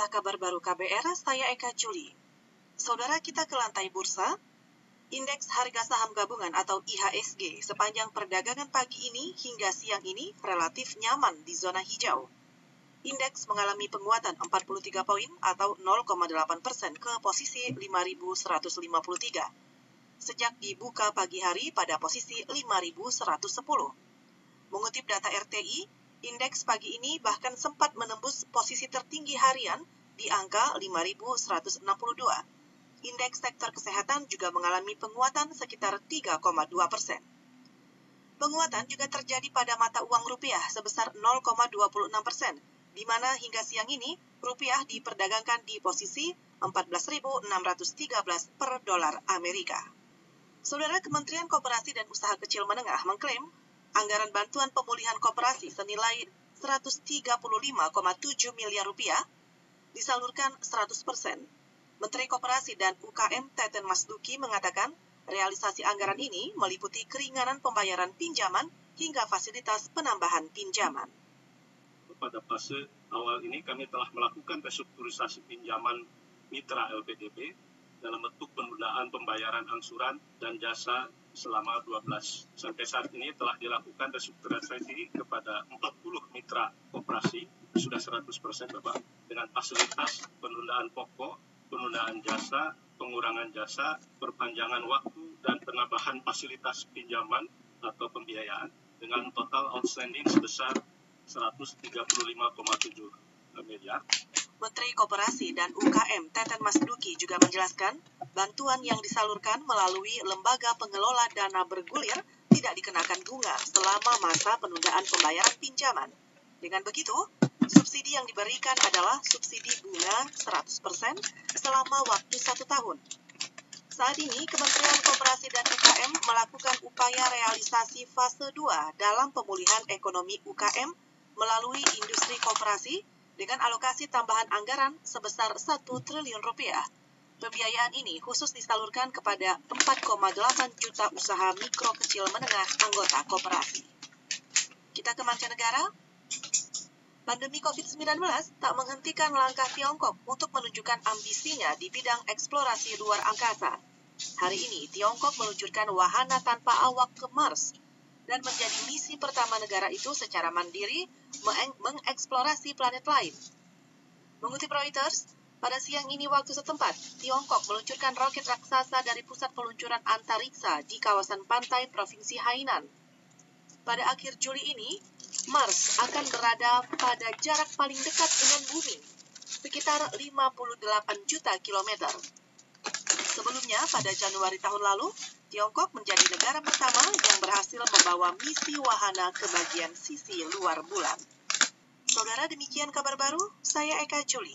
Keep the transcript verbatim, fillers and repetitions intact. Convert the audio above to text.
inilah kabar baru K B R, saya Eka Culi. Saudara, kita ke lantai bursa. Indeks harga saham gabungan atau I H S G sepanjang perdagangan pagi ini hingga siang ini relatif nyaman di zona hijau. Indeks mengalami penguatan empat puluh tiga poin atau nol koma delapan persen ke posisi lima ribu seratus lima puluh tiga. Sejak dibuka pagi hari pada posisi lima ribu seratus sepuluh. Mengutip data R T I, indeks pagi ini bahkan sempat menembus posisi tertinggi harian di angka lima ribu seratus enam puluh dua. Indeks sektor kesehatan juga mengalami penguatan sekitar tiga koma dua persen. Penguatan juga terjadi pada mata uang rupiah sebesar nol koma dua enam persen, di mana hingga siang ini rupiah diperdagangkan di posisi empat belas ribu enam ratus tiga belas per dolar Amerika. Saudara, Kementerian Koperasi dan Usaha Kecil Menengah mengklaim anggaran bantuan pemulihan koperasi senilai seratus tiga puluh lima koma tujuh miliar rupiah disalurkan seratus persen. Menteri Koperasi dan U K M Teten Masduki mengatakan realisasi anggaran ini meliputi keringanan pembayaran pinjaman hingga fasilitas penambahan pinjaman. Pada fase awal ini kami telah melakukan restrukturisasi pinjaman mitra L P D B dalam bentuk penundaan pembayaran angsuran dan jasa selama dua belas. Sampai saat ini telah dilakukan restrukturisasi kepada empat puluh mitra koperasi, sudah seratus persen Bapak, dengan fasilitas penundaan pokok, penundaan jasa, pengurangan jasa, perpanjangan waktu, dan penambahan fasilitas pinjaman atau pembiayaan dengan total outstanding sebesar seratus tiga puluh lima koma tujuh miliar. Menteri Koperasi dan U K M Teten Masduki juga menjelaskan bantuan yang disalurkan melalui lembaga pengelola dana bergulir tidak dikenakan bunga selama masa penundaan pembayaran pinjaman. Dengan begitu, subsidi yang diberikan adalah subsidi bunga seratus persen selama waktu satu tahun. Saat ini, Kementerian Koperasi dan U K M melakukan upaya realisasi fase dua dalam pemulihan ekonomi U K M melalui industri koperasi dengan alokasi tambahan anggaran sebesar satu triliun rupiah. Pembiayaan ini khusus disalurkan kepada empat koma delapan juta usaha mikro kecil menengah anggota koperasi. Kita ke mancanegara. Pandemi COVID sembilan belas tak menghentikan langkah Tiongkok untuk menunjukkan ambisinya di bidang eksplorasi luar angkasa. Hari ini, Tiongkok meluncurkan wahana tanpa awak ke Mars dan menjadi misi pertama negara itu secara mandiri mengeksplorasi planet lain. Mengutip Reuters, pada siang ini waktu setempat, Tiongkok meluncurkan roket raksasa dari pusat peluncuran antariksa di kawasan pantai Provinsi Hainan. Pada akhir Juli ini, Mars akan berada pada jarak paling dekat dengan bumi, sekitar lima puluh delapan juta kilometer. Sebelumnya, pada Januari tahun lalu, Tiongkok menjadi negara pertama yang berhasil membawa misi wahana ke bagian sisi luar bulan. Saudara, demikian kabar baru, saya Eka Culi.